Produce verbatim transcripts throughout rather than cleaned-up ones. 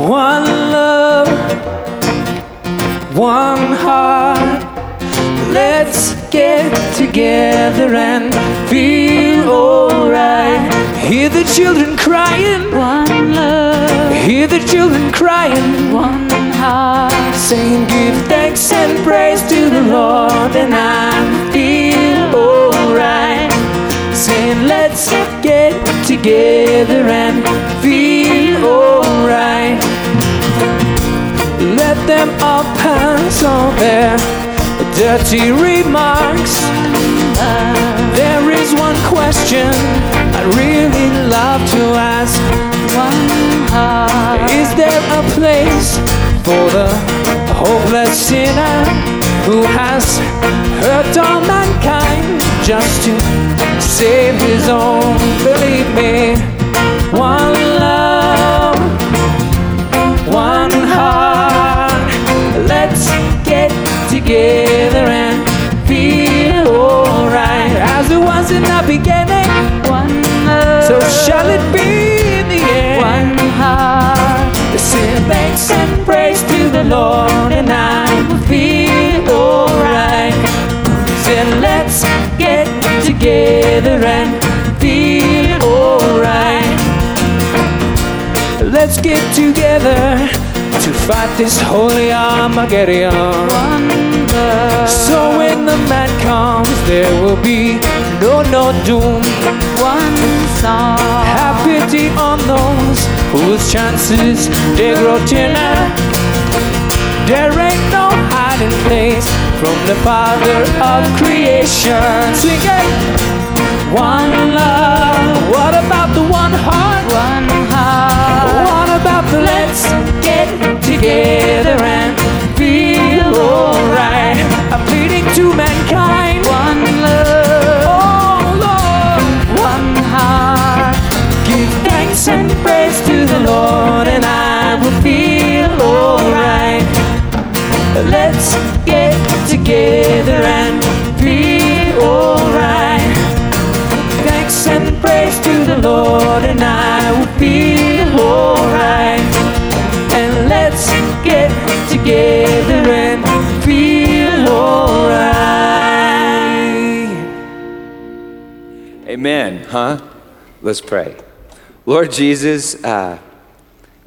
One love, one heart. Let's get together and feel alright. Hear the children crying, one love. Hear the children crying, one heart. Sing, give thanks and praise to the Lord, and I feel alright. Sing, let's get together and feel alright. Let them all pass on their dirty remarks. There is one question I'd really love to ask. Is there a place for the hopeless sinner who has hurt all mankind just to save his own? Believe me, one love, one heart. Let's get together and feel alright. As it was in the beginning, one love, so shall it be in the end. One heart. Sing thanks and praise to the Lord, and I will feel alright. Then let's get together and feel alright. Let's get together to fight this holy Armageddon. One. So when the man comes, there will be no, no doom. One song. Have pity on those whose chances they grow thinner. There ain't no hiding place from the Father of creation. Sing it. One love. What about the one heart? One heart. What about the let's get together and feel alright? I'm pleading to mankind. One love, oh Lord, one heart. Give thanks and praise to the Lord, and I will feel alright. Let's get together and feel alright. Thanks and praise to the Lord, and I will feel alright. And let's get together and amen, huh? Let's pray. Lord Jesus, uh,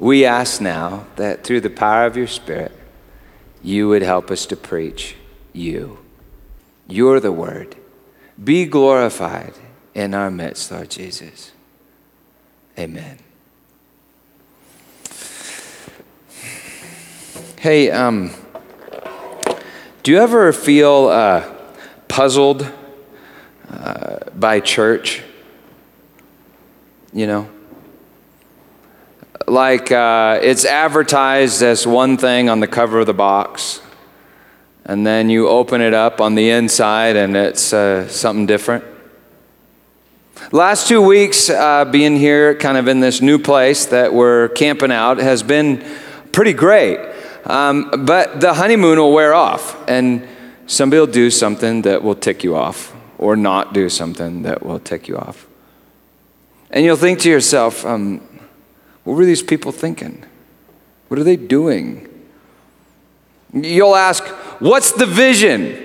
we ask now that through the power of your Spirit, you would help us to preach you. You're the Word. Be glorified in our midst, Lord Jesus. Amen. Hey, um, do you ever feel uh, puzzled Uh, by church, you know? Like uh, it's advertised as one thing on the cover of the box, and then you open it up on the inside and it's uh, something different. Last two weeks uh, being here kind of in this new place that we're camping out has been pretty great, um, but the honeymoon will wear off and somebody will do something that will tick you off, or not do something that will tick you off. And you'll think to yourself, um, what were these people thinking? What are they doing? You'll ask, what's the vision?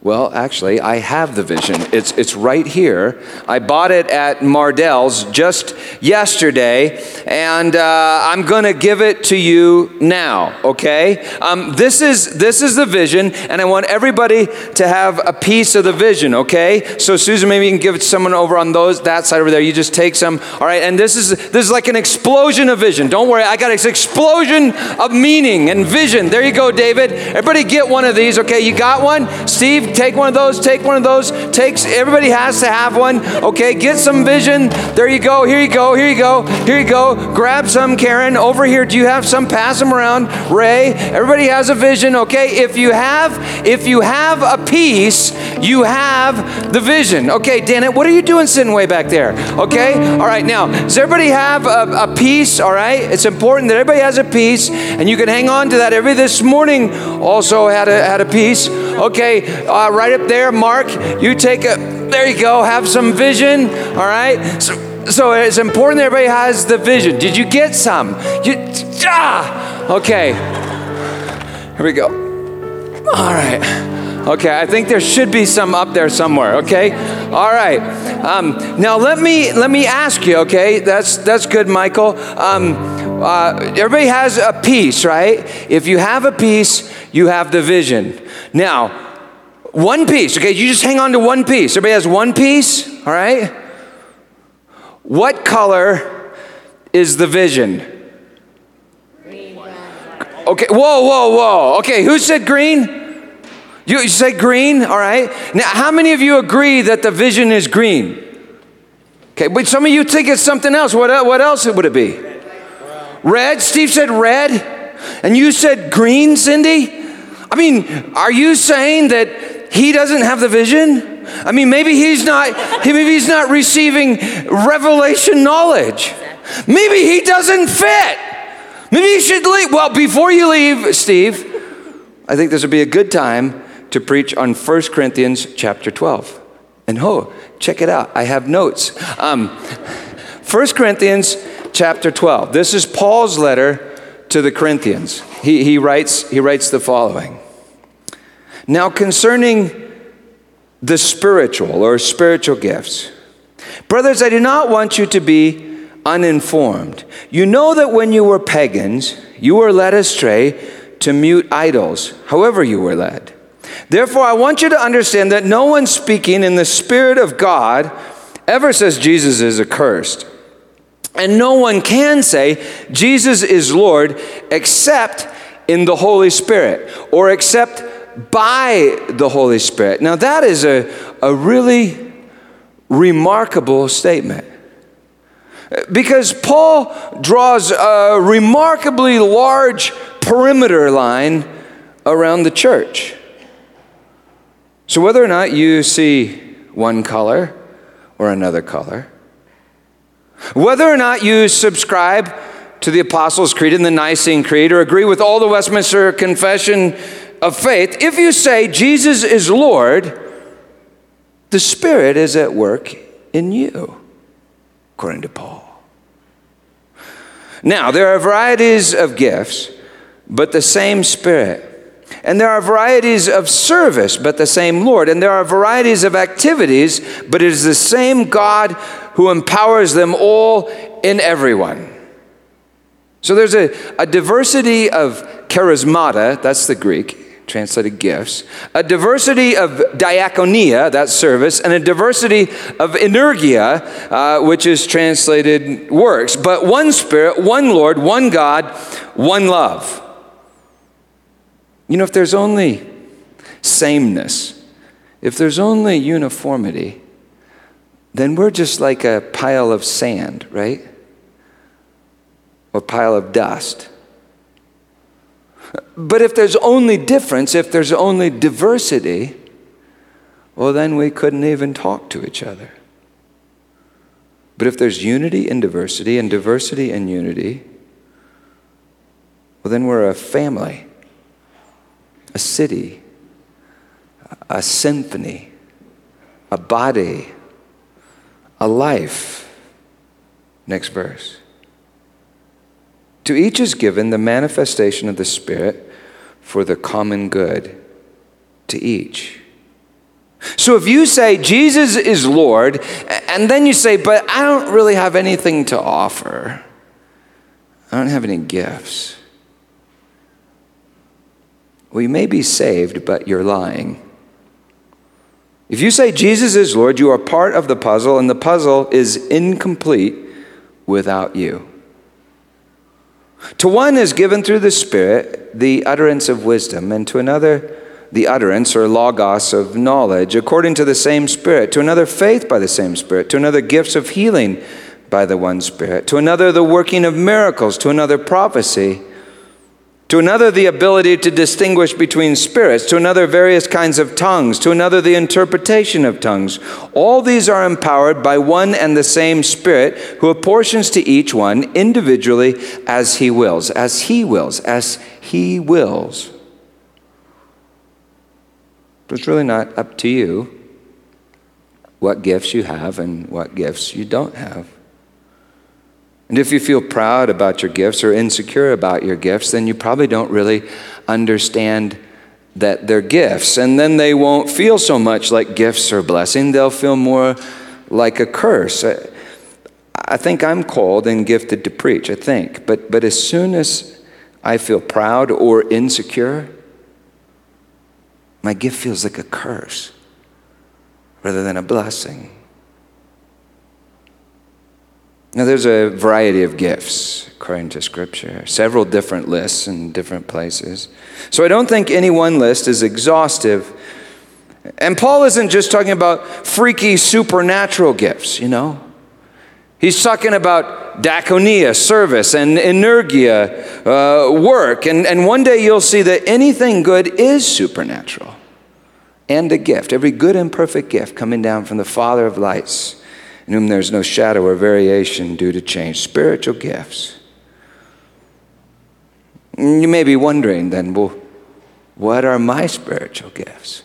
Well, actually, I have the vision. It's it's right here. I bought it at Mardell's just yesterday, and uh, I'm going to give it to you now, okay? Um, this is this is the vision, and I want everybody to have a piece of the vision, okay? So, Susan, maybe you can give it to someone over on those that side over there. You just take some, all right? And this is this is like an explosion of vision. Don't worry, I got an explosion of meaning and vision. There you go, David. Everybody get one of these, okay? You got one? Steve? Take one of those, take one of those, takes, everybody has to have one, okay? Get some vision. There you go, here you go, here you go, here you go. Grab some, Karen. Over here, do you have some? Pass them around. Ray, everybody has a vision, okay? If you have, if you have a piece, you have the vision. Okay, Danette, what are you doing sitting way back there? Okay, all right, now, does everybody have a, a piece, all right? It's important that everybody has a piece, and you can hang on to that. Everybody this morning also had a, had a piece. Okay, uh, Uh, right up there, Mark, you take a, there you go, have some vision, all right? So, So it's important that everybody has the vision. Did you get some? You, ah! Okay. Here we go. All right. Okay, I think there should be some up there somewhere, okay? All right. Um, now let me let me ask you, okay? That's that's good, Michael. Um, uh, everybody has a piece, right? If you have a piece, you have the vision. Now, one piece, okay? You just hang on to one piece. Everybody has one piece, all right? What color is the vision? Green. Okay, whoa, whoa, whoa. Okay, who said green? You say green, all right. Now, how many of you agree that the vision is green? Okay, but some of you think it's something else. What, what else would it be? Red? Steve said red. And you said green, Cindy? I mean, are you saying that he doesn't have the vision? I mean, maybe he's not, maybe he's not receiving revelation knowledge. Maybe he doesn't fit. Maybe you should leave. Well, before you leave, Steve, I think this would be a good time to preach on First Corinthians chapter twelve. And oh, check it out. I have notes. Um, First Corinthians chapter twelve. This is Paul's letter to the Corinthians. He, he, writes, he writes the following. Now concerning the spiritual or spiritual gifts, brothers, I do not want you to be uninformed. You know that when you were pagans, you were led astray to mute idols, however you were led. Therefore, I want you to understand that no one speaking in the Spirit of God ever says Jesus is accursed. And no one can say Jesus is Lord except in the Holy Spirit or except by the Holy Spirit. Now, that is a, a really remarkable statement. Because Paul draws a remarkably large perimeter line around the church. So whether or not you see one color or another color, whether or not you subscribe to the Apostles' Creed and the Nicene Creed or agree with all the Westminster Confession of Faith, if you say Jesus is Lord, the Spirit is at work in you, according to Paul. Now, there are varieties of gifts, but the same Spirit. And there are varieties of service, but the same Lord. And there are varieties of activities, but it is the same God who empowers them all in everyone. So there's a, a diversity of charismata, that's the Greek, translated gifts, a diversity of diakonia, that's service, and a diversity of energia, uh, which is translated works. But one Spirit, one Lord, one God, one love. You know, if there's only sameness, if there's only uniformity, then we're just like a pile of sand, right? Or a pile of dust. But if there's only difference, if there's only diversity, well, then we couldn't even talk to each other. But if there's unity in diversity and diversity in unity, well, then we're a family. A city, a symphony, a body, a life. Next verse. To each is given the manifestation of the Spirit for the common good, to each. So if you say Jesus is Lord, and then you say, but I don't really have anything to offer, I don't have any gifts. Well, you may be saved, but you're lying. If you say Jesus is Lord, you are part of the puzzle, and the puzzle is incomplete without you. To one is given through the Spirit the utterance of wisdom, and to another the utterance or logos of knowledge, according to the same Spirit, to another faith by the same Spirit, to another gifts of healing by the one Spirit, to another the working of miracles, to another prophecy, to another the ability to distinguish between spirits, to another various kinds of tongues, to another the interpretation of tongues. All these are empowered by one and the same Spirit, who apportions to each one individually as he wills, as he wills, as he wills. It's really not up to you what gifts you have and what gifts you don't have. And if you feel proud about your gifts or insecure about your gifts, then you probably don't really understand that they're gifts. And then they won't feel so much like gifts or blessing. They'll feel more like a curse. I, I think I'm called and gifted to preach, I think. But, but as soon as I feel proud or insecure, my gift feels like a curse rather than a blessing. Now, there's a variety of gifts, according to Scripture, several different lists in different places. So I don't think any one list is exhaustive. And Paul isn't just talking about freaky supernatural gifts, you know. He's talking about diakonia, service, and energia, uh, work. And, and one day you'll see that anything good is supernatural and a gift, every good and perfect gift coming down from the Father of lights, in whom there is no shadow or variation due to change. Spiritual gifts. You may be wondering then, well, what are my spiritual gifts?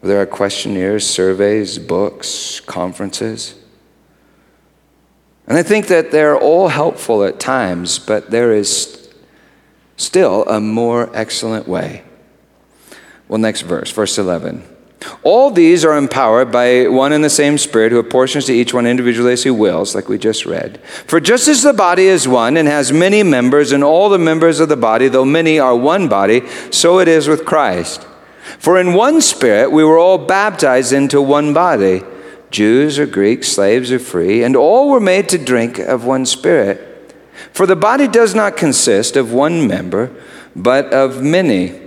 Well, there are questionnaires, surveys, books, conferences. And I think that they're all helpful at times, but there is still a more excellent way. Well, next verse, verse eleven. All these are empowered by one and the same Spirit, who apportions to each one individually as he wills, like we just read. For just as the body is one and has many members, and all the members of the body, though many, are one body, so it is with Christ. For in one Spirit we were all baptized into one body, Jews or Greeks, slaves or free, and all were made to drink of one Spirit. For the body does not consist of one member, but of many.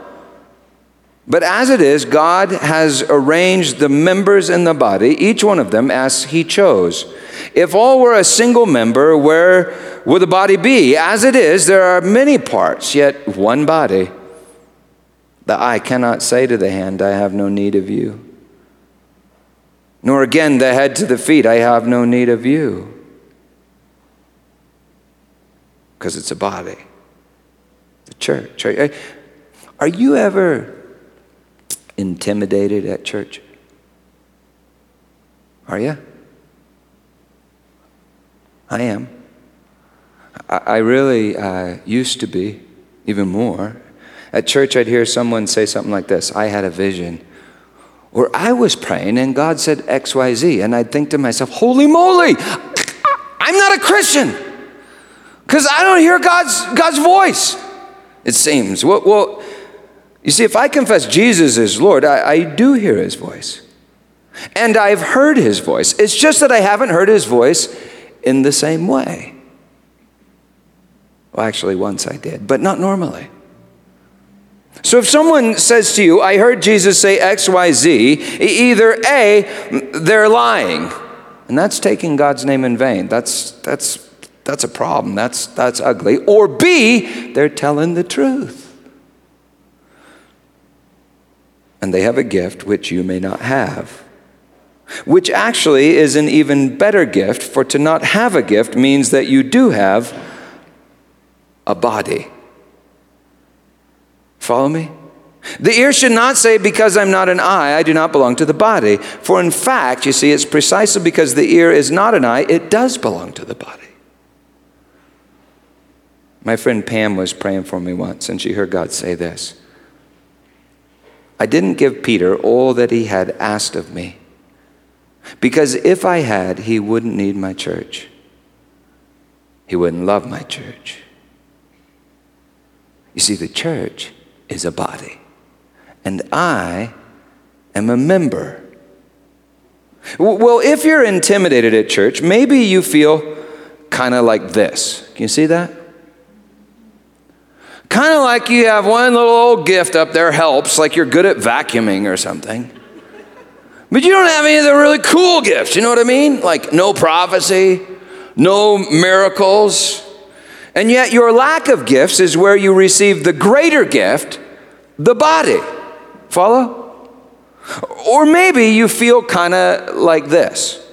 But as it is, God has arranged the members in the body, each one of them as he chose. If all were a single member, where would the body be? As it is, there are many parts, yet one body. The eye cannot say to the hand, I have no need of you. Nor again the head to the feet, I have no need of you. Because it's a body. The church. Are you ever intimidated at church? Are you? I am. I, I really uh, used to be, even more. At church, I'd hear someone say something like this, I had a vision. Or I was praying and God said X, Y, Z. And I'd think to myself, holy moly, I'm not a Christian. Because I don't hear God's, God's voice, it seems. Well, well, you see, if I confess Jesus is Lord, I, I do hear his voice. And I've heard his voice. It's just that I haven't heard his voice in the same way. Well, actually, once I did, but not normally. So if someone says to you, I heard Jesus say X, Y, Z, either A, they're lying. And that's taking God's name in vain. That's, that's, that's a problem. That's, that's ugly. Or B, they're telling the truth. And they have a gift which you may not have. Which actually is an even better gift, for to not have a gift means that you do have a body. Follow me? The ear should not say, because I'm not an eye, I do not belong to the body. For in fact, you see, it's precisely because the ear is not an eye, it does belong to the body. My friend Pam was praying for me once, and she heard God say this. I didn't give Peter all that he had asked of me. Because if I had, he wouldn't need my church. He wouldn't love my church. You see, the church is a body, and I am a member. Well, if you're intimidated at church, maybe you feel kind of like this. Can you see that? Kind of like you have one little old gift up there, helps, like you're good at vacuuming or something. But you don't have any of the really cool gifts, you know what I mean? Like no prophecy, no miracles. And yet your lack of gifts is where you receive the greater gift, the body. Follow? Or maybe you feel kind of like this.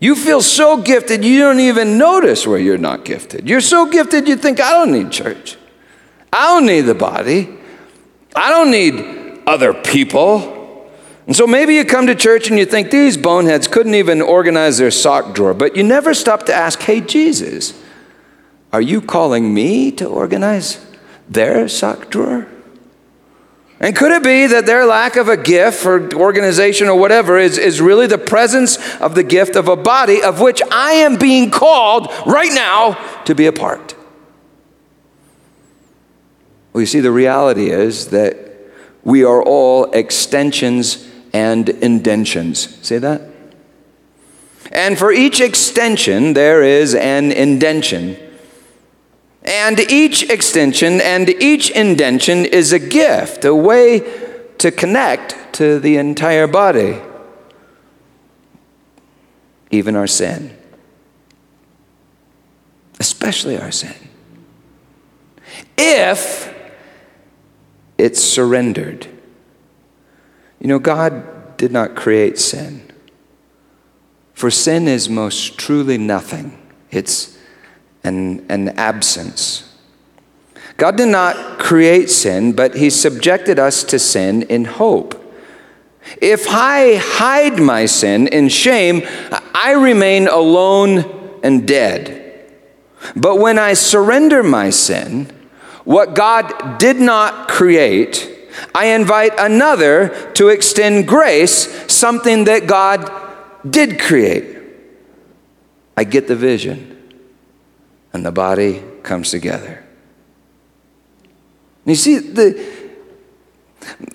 You feel so gifted, you don't even notice where you're not gifted. You're so gifted, you think, I don't need church. I don't need the body. I don't need other people. And so maybe you come to church and you think, these boneheads couldn't even organize their sock drawer. But you never stop to ask, hey, Jesus, are you calling me to organize their sock drawer? And could it be that their lack of a gift or organization or whatever is, is really the presence of the gift of a body of which I am being called right now to be a part? Well, you see, the reality is that we are all extensions and indentions. Say that? And for each extension, there is an indention. And each extension and each indention is a gift, a way to connect to the entire body, even our sin, especially our sin, if it's surrendered. You know, God did not create sin, for sin is most truly nothing. It's an, an absence. God did not create sin, but he subjected us to sin in hope. If I hide my sin in shame, I remain alone and dead. But when I surrender my sin, what God did not create, I invite another to extend grace, something that God did create. I get the vision, and the body comes together. You see, the,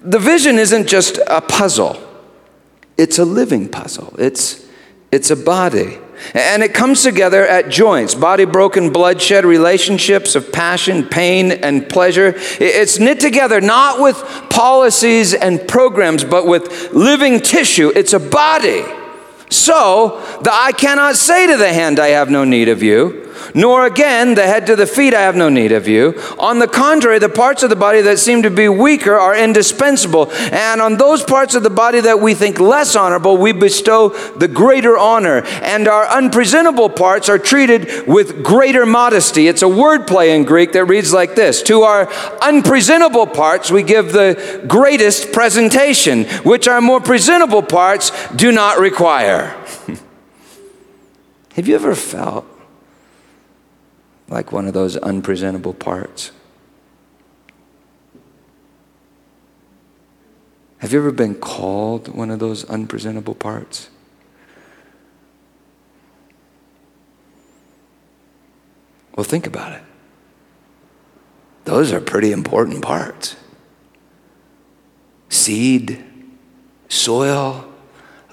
the vision isn't just a puzzle. It's a living puzzle. It's, it's a body. And it comes together at joints, body broken, bloodshed, relationships of passion, pain, and pleasure. It's knit together not with policies and programs, but with living tissue. It's a body. So the eye cannot say to the hand, I have no need of you, nor again the head to the feet, I have no need of you. On the contrary, the parts of the body that seem to be weaker are indispensable. And on those parts of the body that we think less honorable, we bestow the greater honor. And our unpresentable parts are treated with greater modesty. It's a word play in Greek that reads like this. To our unpresentable parts, we give the greatest presentation, which our more presentable parts do not require. Have you ever felt like one of those unpresentable parts? Have you ever been called one of those unpresentable parts? Well, think about it. Those are pretty important parts. Seed, soil,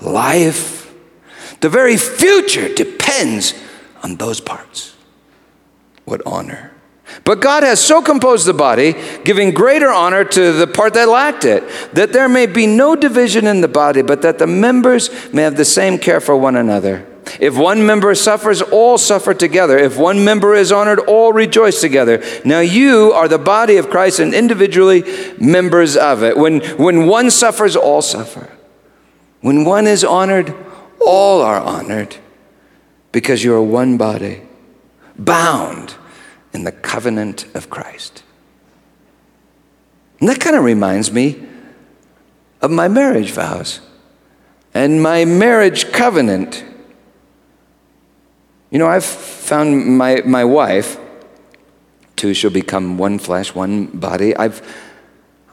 life. The very future depends on those parts. What honor. But God has so composed the body, giving greater honor to the part that lacked it, that there may be no division in the body, but that the members may have the same care for one another. If one member suffers, all suffer together. If one member is honored, all rejoice together. Now you are the body of Christ and individually members of it. When, when one suffers, all suffer. When one is honored, all are honored, because you are one body, bound in the covenant of Christ. And that kind of reminds me of my marriage vows and my marriage covenant. You know, I've found my, my wife, two shall become one flesh, one body. I've,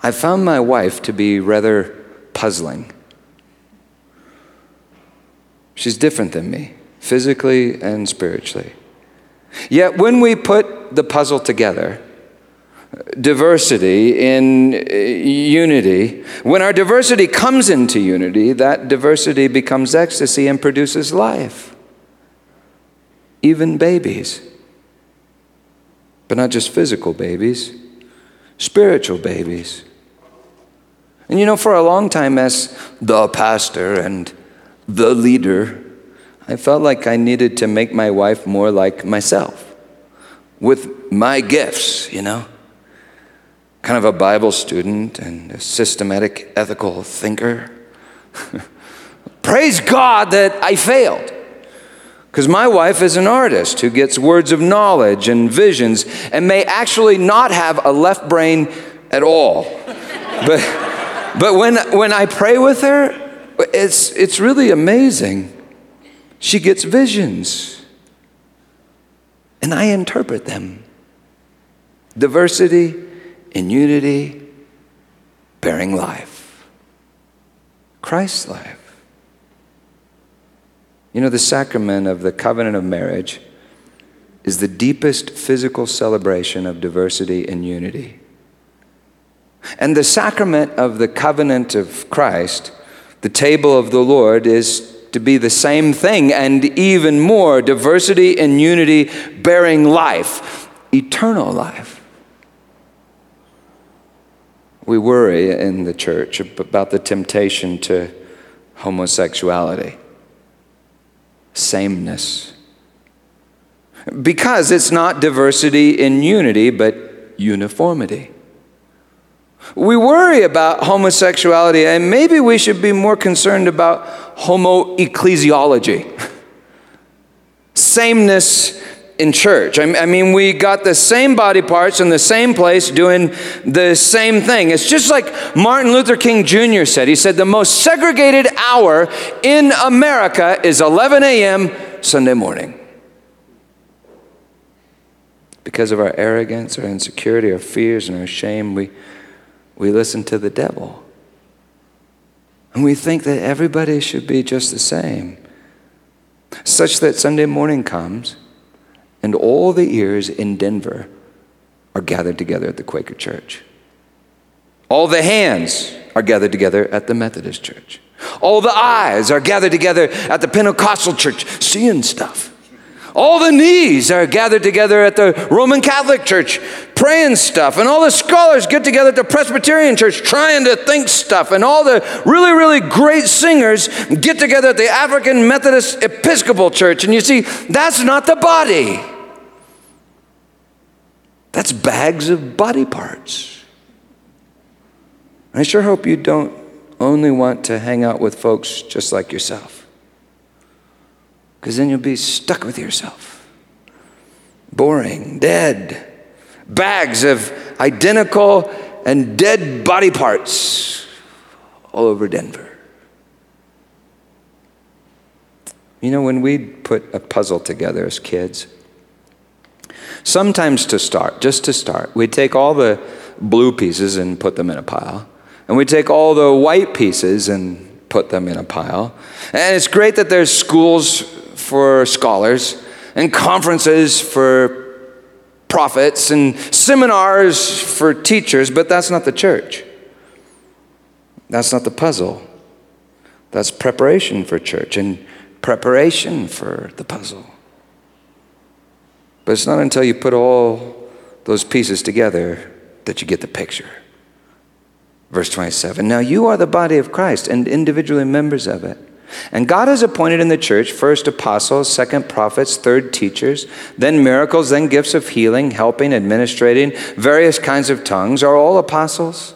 I've found my wife to be rather puzzling. She's different than me, physically and spiritually. Yet when we put the puzzle together, diversity in unity, when our diversity comes into unity, that diversity becomes ecstasy and produces life, even babies. But not just physical babies, spiritual babies. And you know, for a long time as the pastor and the leader, I felt like I needed to make my wife more like myself with my gifts, you know, kind of a Bible student and a systematic ethical thinker, Praise God that I failed. Because my wife is an artist who gets words of knowledge and visions and may actually not have a left brain at all. But, but when, when I pray with her, it's, it's really amazing. She gets visions, and I interpret them. Diversity in unity, bearing life. Christ's life. You know, the sacrament of the covenant of marriage is the deepest physical celebration of diversity and unity. And the sacrament of the covenant of Christ, the table of the Lord, is to be the same thing and even more: diversity and unity bearing life, eternal life. We worry in the church about the temptation to homosexuality. Sameness. Because it's not diversity in unity, but uniformity. We worry about homosexuality, and maybe we should be more concerned about homo-ecclesiology. Sameness in church. I mean, we got the same body parts in the same place doing the same thing. It's just like Martin Luther King Junior said. He said, the most segregated hour in America is eleven a.m. Sunday morning. Because of our arrogance, our insecurity, our fears, and our shame, we, we listen to the devil. And we think that everybody should be just the same, such that Sunday morning comes and all the ears in Denver are gathered together at the Quaker church. All the hands are gathered together at the Methodist church. All the eyes are gathered together at the Pentecostal church, seeing stuff. All the knees are gathered together at the Roman Catholic church, praying stuff. And all the scholars get together at the Presbyterian church, trying to think stuff. And all the really, really great singers get together at the African Methodist Episcopal church. And you see, that's not the body. That's bags of body parts. I sure hope you don't only want to hang out with folks just like yourself. Because then you'll be stuck with yourself. Boring, dead, bags of identical and dead body parts all over Denver. You know, when we put a puzzle together as kids, sometimes to start, just to start, we take all the blue pieces and put them in a pile, and we take all the white pieces and put them in a pile. And it's great that there's schools for scholars and conferences for prophets and seminars for teachers, but that's not the church. That's not the puzzle. That's preparation for church and preparation for the puzzle. But it's not until you put all those pieces together that you get the picture. Verse twenty-seven, now you are the body of Christ and individually members of it. And God has appointed in the church first apostles, second prophets, third teachers, then miracles, then gifts of healing, helping, administrating, various kinds of tongues. Are all apostles?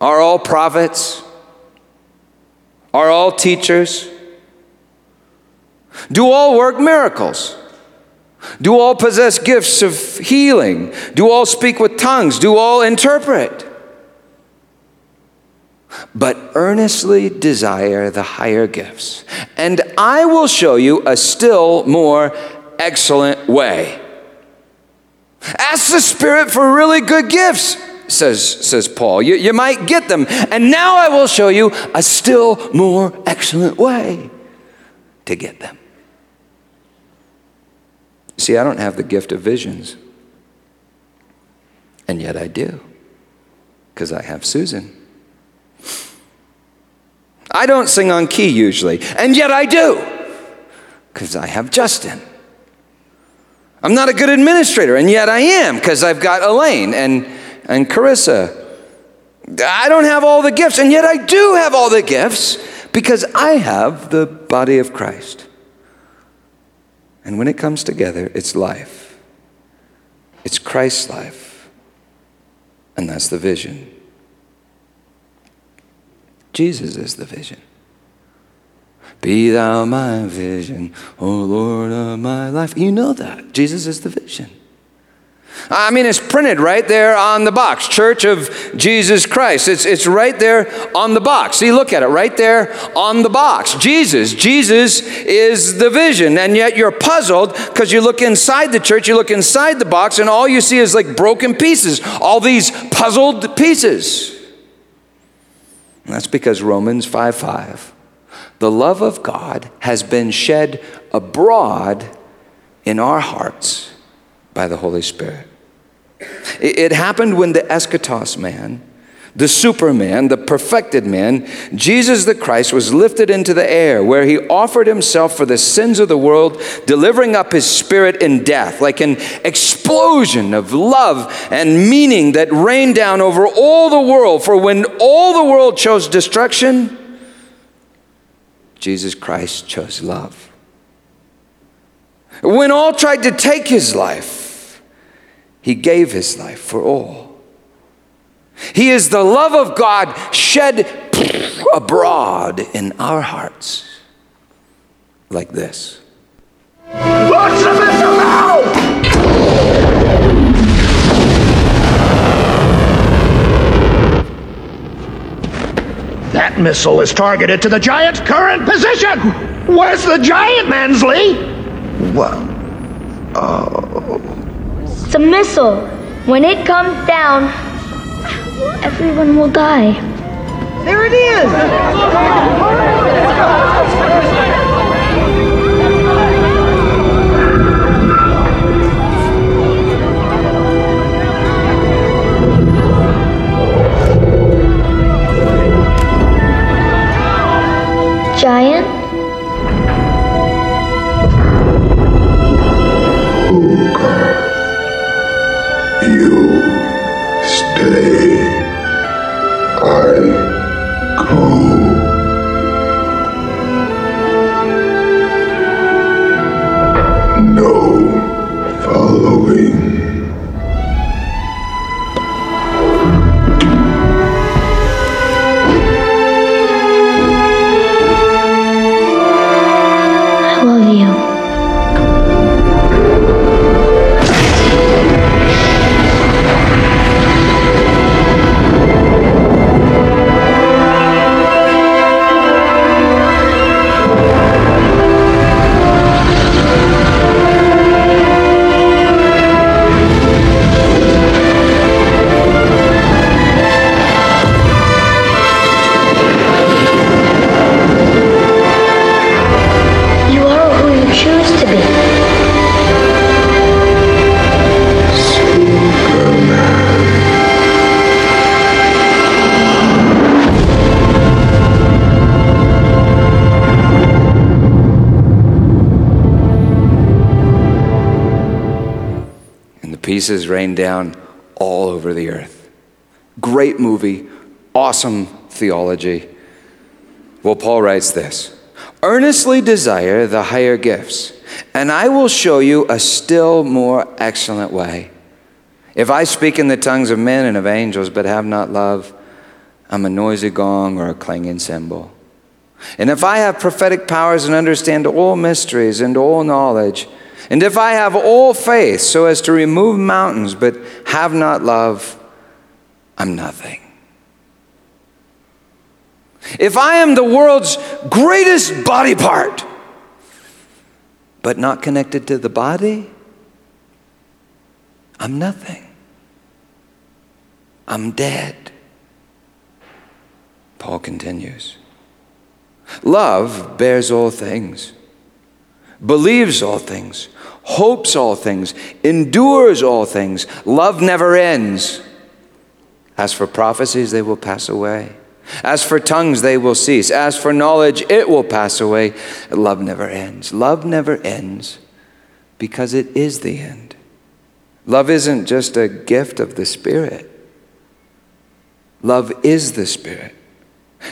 Are all prophets? Are all teachers? Do all work miracles? Do all possess gifts of healing? Do all speak with tongues? Do all interpret? But earnestly desire the higher gifts, and I will show you a still more excellent way. Ask the Spirit for really good gifts, says, says Paul. You, you might get them. And now I will show you a still more excellent way to get them. See, I don't have the gift of visions, and yet I do, because I have Susan. I don't sing on key usually, and yet I do, because I have Justin. I'm not a good administrator, and yet I am, because I've got Elaine and, and Carissa. I don't have all the gifts, and yet I do have all the gifts, because I have the body of Christ. And when it comes together, it's life. It's Christ's life, and that's the vision. Jesus is the vision. Be thou my vision, O Lord of my life. You know that. Jesus is the vision. I mean, it's printed right there on the box, Church of Jesus Christ. It's, it's right there on the box. See, look at it, right there on the box. Jesus, Jesus is the vision. And yet you're puzzled because you look inside the church, you look inside the box, and all you see is like broken pieces, all these puzzled pieces. And that's because Romans five five, the love of God has been shed abroad in our hearts by the Holy Spirit. It happened when the eschatos man, the superman, the perfected man, Jesus the Christ, was lifted into the air, where he offered himself for the sins of the world, delivering up his spirit in death, like an explosion of love and meaning that rained down over all the world. For when all the world chose destruction, Jesus Christ chose love. When all tried to take his life, he gave his life for all. He is the love of God shed abroad in our hearts, like this. What's the matter now? That missile is targeted to the giant's current position. Where's the giant, Mansley? What? Oh. It's a missile. When it comes down, everyone will die. There it is! Giant? Pieces rained down all over the earth. Great movie, awesome theology. Well, Paul writes this: earnestly desire the higher gifts, and I will show you a still more excellent way. If I speak in the tongues of men and of angels, but have not love, I'm a noisy gong or a clanging cymbal. And if I have prophetic powers and understand all mysteries and all knowledge, and if I have all faith so as to remove mountains, but have not love, I'm nothing. If I am the world's greatest body part, but not connected to the body, I'm nothing. I'm dead. Paul continues. Love bears all things, believes all things, hopes all things, endures all things. Love never ends. As for prophecies, they will pass away. As for tongues, they will cease. As for knowledge, it will pass away. Love never ends. Love never ends because it is the end. Love isn't just a gift of the Spirit. Love is the Spirit.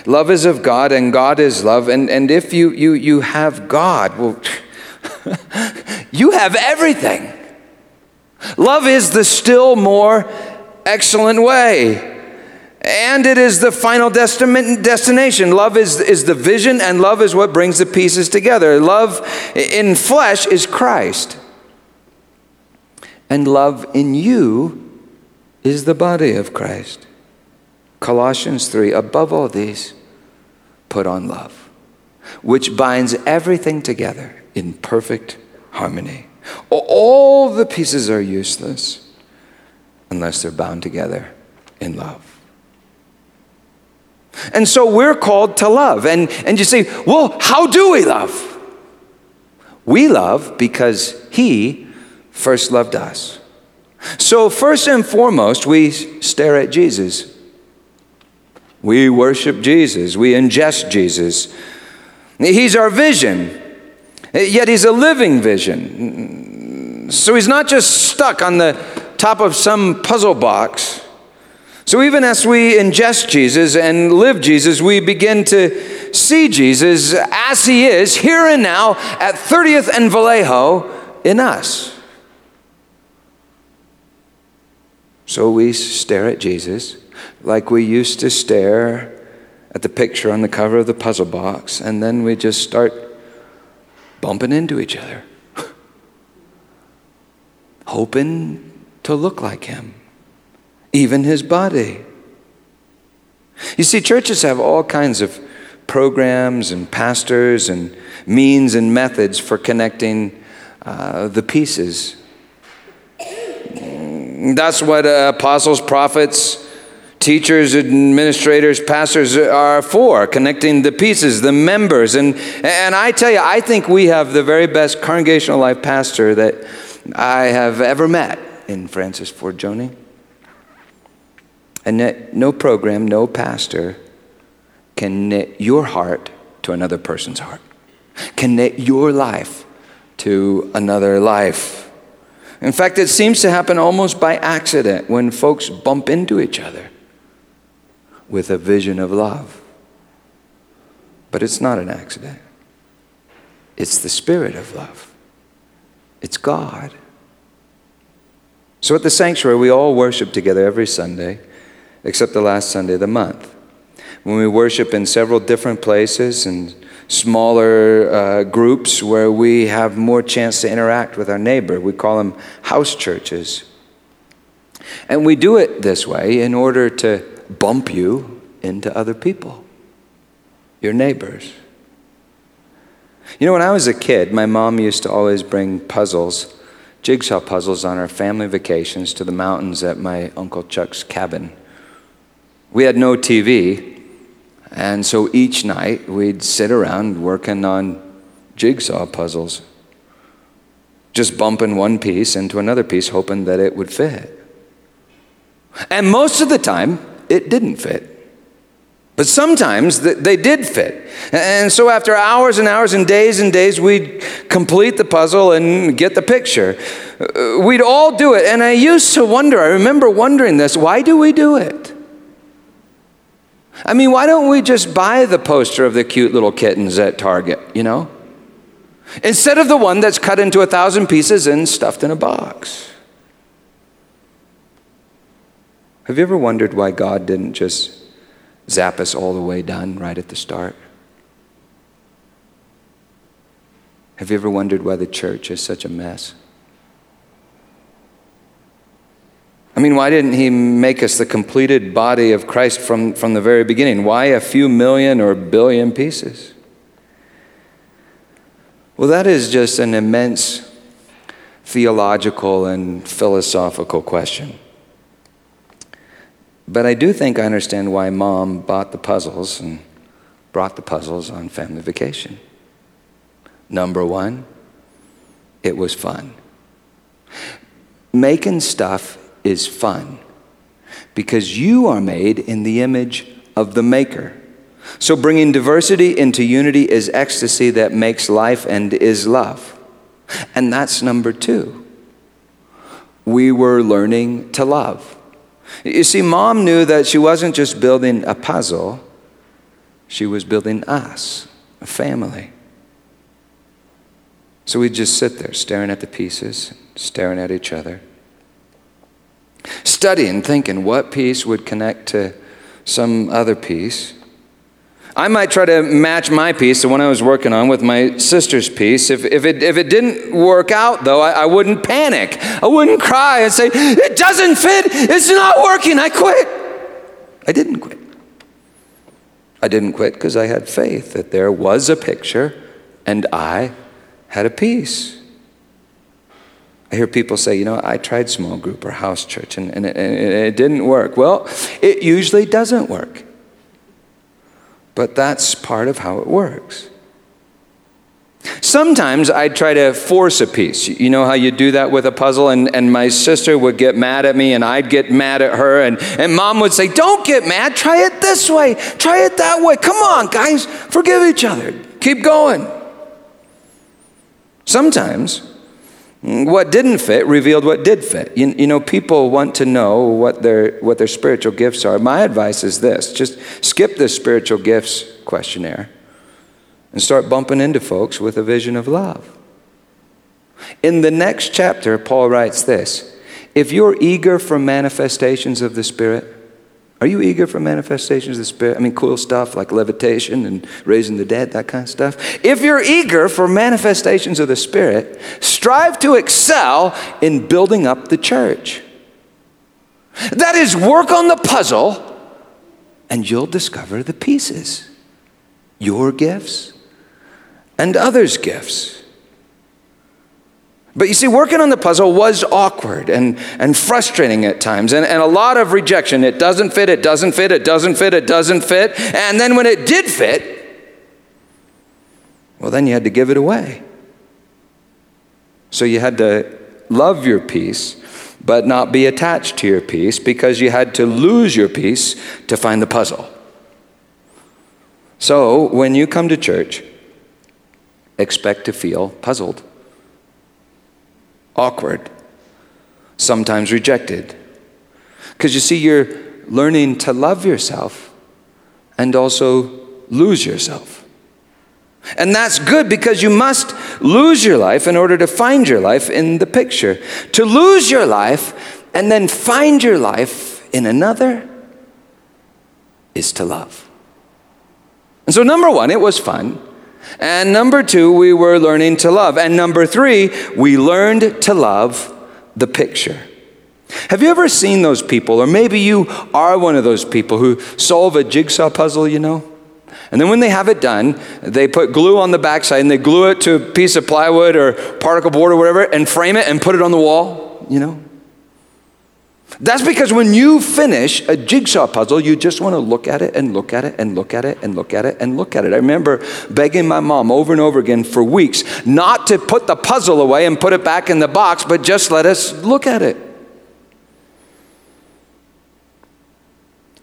Love is of God, and God is love. And, and if you, you, you have God, well, you have everything. Love is the still more excellent way. And it is the final destination. Love is, is the vision, and love is what brings the pieces together. Love in flesh is Christ. And love in you is the body of Christ. Colossians three, above all these, put on love, which binds everything together in perfect harmony. All the pieces are useless unless they're bound together in love. And so we're called to love. And, and you say, well, how do we love? We love because he first loved us. So first and foremost, we stare at Jesus. We worship Jesus. We ingest Jesus. He's our vision, yet he's a living vision. So he's not just stuck on the top of some puzzle box. So even as we ingest Jesus and live Jesus, we begin to see Jesus as he is here and now at thirtieth and Vallejo in us. So we stare at Jesus like we used to stare at the picture on the cover of the puzzle box, and then we just start bumping into each other, hoping to look like him. Even his body. You see, churches have all kinds of programs and pastors and means and methods for connecting uh, the pieces. That's what uh, apostles, prophets, teachers, administrators, pastors are for, connecting the pieces, the members. And, and I tell you, I think we have the very best congregational life pastor that I have ever met in Francis Ford Joni. And that no program, no pastor can knit your heart to another person's heart, can knit your life to another life. In fact, it seems to happen almost by accident when folks bump into each other with a vision of love. But it's not an accident. It's the spirit of love. It's God. So at the sanctuary, we all worship together every Sunday, except the last Sunday of the month, when we worship in several different places and smaller uh, groups where we have more chance to interact with our neighbor. We call them house churches. And we do it this way in order to bump you into other people, your neighbors. You know, when I was a kid, my mom used to always bring puzzles, jigsaw puzzles, on our family vacations to the mountains at my Uncle Chuck's cabin. We had no T V, and so each night we'd sit around working on jigsaw puzzles, just bumping one piece into another piece, hoping that it would fit. And most of the time, it didn't fit. But sometimes they did fit. And so after hours and hours and days and days, we'd complete the puzzle and get the picture. We'd all do it. And I used to wonder, I remember wondering this, why do we do it? I mean, why don't we just buy the poster of the cute little kittens at Target, you know? Instead of the one that's cut into a thousand pieces and stuffed in a box. Have you ever wondered why God didn't just zap us all the way done right at the start? Have you ever wondered why the church is such a mess? I mean, why didn't he make us the completed body of Christ from, from the very beginning? Why a few million or billion pieces? Well, that is just an immense theological and philosophical question. But I do think I understand why Mom bought the puzzles and brought the puzzles on family vacation. Number one, it was fun. Making stuff is fun because you are made in the image of the maker. So bringing diversity into unity is ecstasy that makes life and is love. And that's number two. We were learning to love. You see, Mom knew that she wasn't just building a puzzle. She was building us, a family. So we'd just sit there staring at the pieces, staring at each other, studying, thinking what piece would connect to some other piece. I might try to match my piece, the one I was working on, with my sister's piece. If, if, it, if it didn't work out, though, I, I wouldn't panic. I wouldn't cry and say, it doesn't fit. It's not working. I quit. I didn't quit. I didn't quit because I had faith that there was a picture and I had a piece. I hear people say, you know, I tried small group or house church and, and, it, and it didn't work. Well, it usually doesn't work. But that's part of how it works. Sometimes I try to force a piece. You know how you do that with a puzzle, and, and my sister would get mad at me and I'd get mad at her, and, and mom would say, don't get mad, try it this way, try it that way. Come on, guys, forgive each other. Keep going. Sometimes what didn't fit revealed what did fit. You, you know, people want to know what their what their spiritual gifts are. My advice is this: just skip the spiritual gifts questionnaire and start bumping into folks with a vision of love. In the next chapter, Paul writes this: if you're eager for manifestations of the Spirit, are you eager for manifestations of the Spirit? I mean, cool stuff like levitation and raising the dead, that kind of stuff. If you're eager for manifestations of the Spirit, strive to excel in building up the church. That is, work on the puzzle, and you'll discover the pieces, your gifts and others' gifts. But you see, working on the puzzle was awkward and, and frustrating at times, and, and a lot of rejection. It doesn't fit, it doesn't fit, it doesn't fit, it doesn't fit. And then when it did fit, well, then you had to give it away. So you had to love your piece, but not be attached to your piece, because you had to lose your piece to find the puzzle. So when you come to church, expect to feel puzzled, awkward, sometimes rejected. Because you see, you're learning to love yourself and also lose yourself. And that's good, because you must lose your life in order to find your life in the picture. To lose your life and then find your life in another is to love. And so, number one, it was fun. And number two, we were learning to love. And number three, we learned to love the picture. Have you ever seen those people, or maybe you are one of those people who solve a jigsaw puzzle, you know? And then when they have it done, they put glue on the backside and they glue it to a piece of plywood or particle board or whatever and frame it and put it on the wall, you know? That's because when you finish a jigsaw puzzle, you just want to look at it and look at it and look at it and look at it and look at it. I remember begging my mom over and over again for weeks not to put the puzzle away and put it back in the box, but just let us look at it.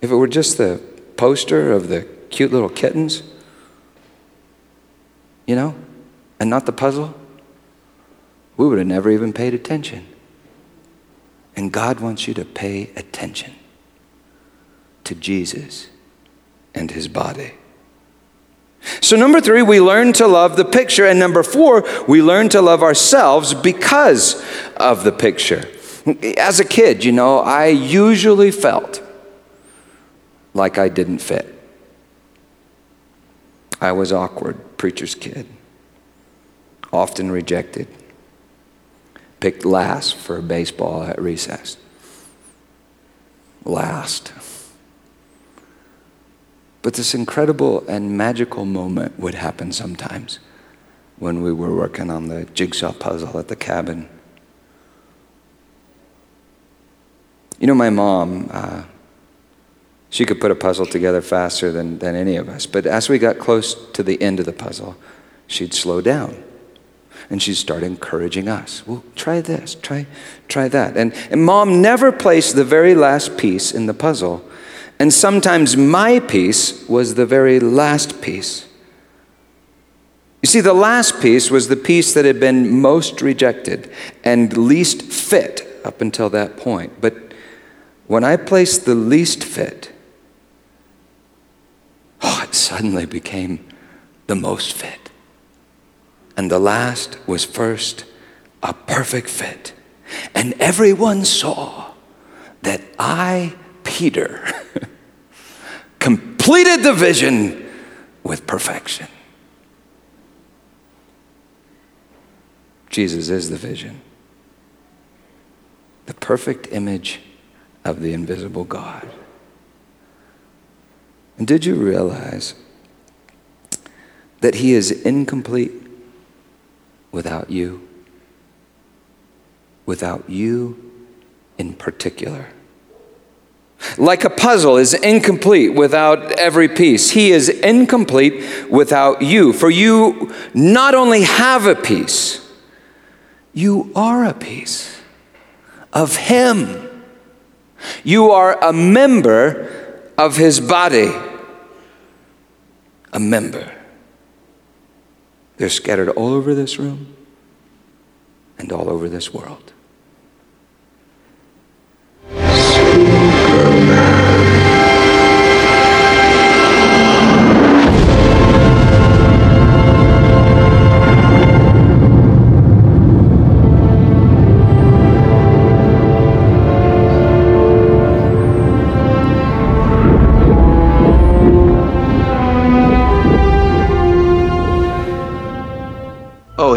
If it were just the poster of the cute little kittens, you know, and not the puzzle, we would have never even paid attention. And God wants you to pay attention to Jesus and his body. So number three, we learn to love the picture. And number four, we learn to love ourselves because of the picture. As a kid, you know, I usually felt like I didn't fit. I was awkward, preacher's kid, often rejected. Picked last for baseball at recess. Last. But this incredible and magical moment would happen sometimes when we were working on the jigsaw puzzle at the cabin. You know, my mom, uh, she could put a puzzle together faster than, than any of us. But as we got close to the end of the puzzle, she'd slow down. And she'd start encouraging us. Well, try this, try try that. And, and mom never placed the very last piece in the puzzle. And sometimes my piece was the very last piece. You see, the last piece was the piece that had been most rejected and least fit up until that point. But when I placed the least fit, oh, it suddenly became the most fit. And the last was first, a perfect fit. And everyone saw that I, Peter, completed the vision with perfection. Jesus is the vision, the perfect image of the invisible God. And did you realize that he is incomplete without you? Without you in particular. Like a puzzle is incomplete without every piece, he is incomplete without you. For you not only have a piece, you are a piece of him. You are a member of his body. A member. They're scattered all over this room and all over this world.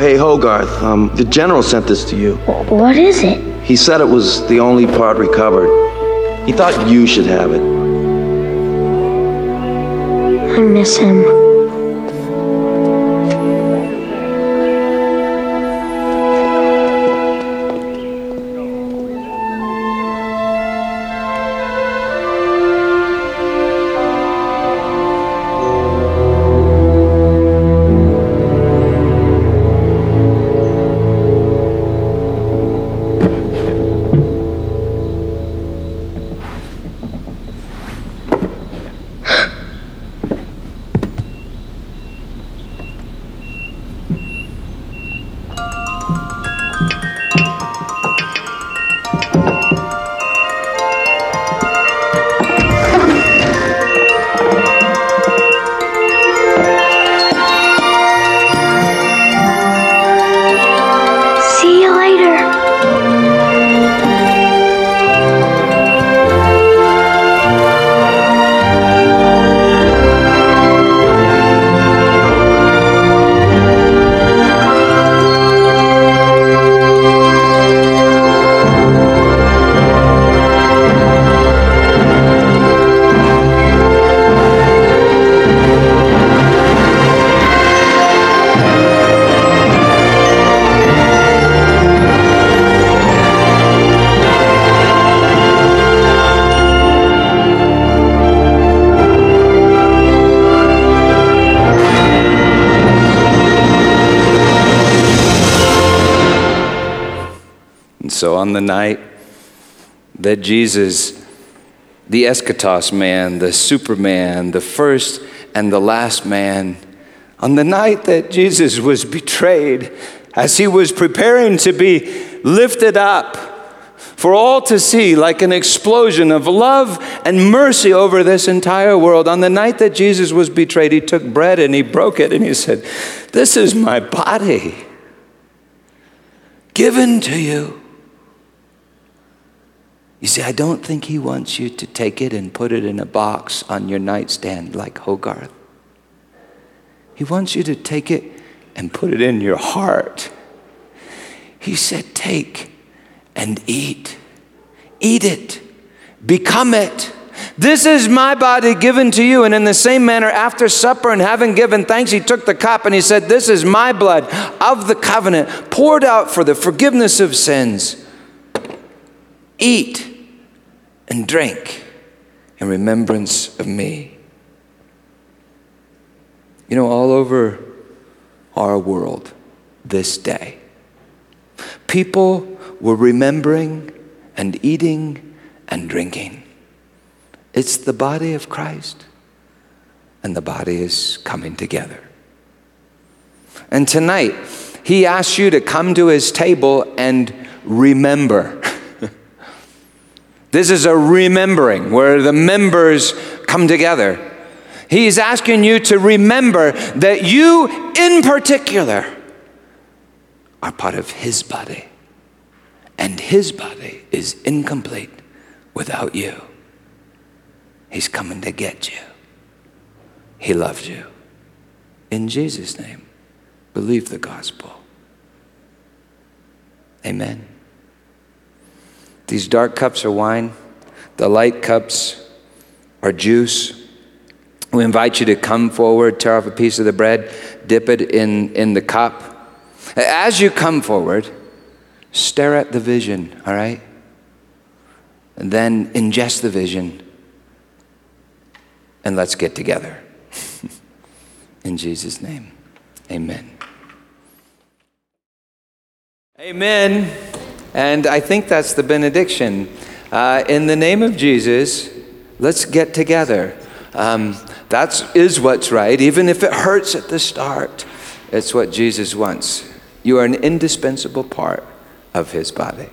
Hey, Hogarth, um, the general sent this to you. What is it? He said it was the only part recovered. He thought you should have it. I miss him. So on the night that Jesus, the eschatos man, the superman, the first and the last man, on the night that Jesus was betrayed, as he was preparing to be lifted up for all to see like an explosion of love and mercy over this entire world, on the night that Jesus was betrayed, he took bread and he broke it and he said, "This is my body given to you." You see, I don't think he wants you to take it and put it in a box on your nightstand like Hogarth. He wants you to take it and put it in your heart. He said, take and eat. Eat it. Become it. This is my body given to you. And in the same manner, after supper and having given thanks, he took the cup and he said, this is my blood of the covenant poured out for the forgiveness of sins. Eat and drink in remembrance of me. You know, all over our world this day, people were remembering and eating and drinking. It's the body of Christ, and the body is coming together. And tonight, he asks you to come to his table and remember. This is a remembering where the members come together. He's asking you to remember that you, in particular, are part of his body. And his body is incomplete without you. He's coming to get you. He loved you. In Jesus' name, believe the gospel. Amen. These dark cups are wine. The light cups are juice. We invite you to come forward, tear off a piece of the bread, dip it in, in the cup. As you come forward, stare at the vision, all right? And then ingest the vision. And let's get together. In Jesus' name, amen. Amen. And I think that's the benediction. Uh, in the name of Jesus, let's get together. Um, that is what's right, even if it hurts at the start. It's what Jesus wants. You are an indispensable part of his body.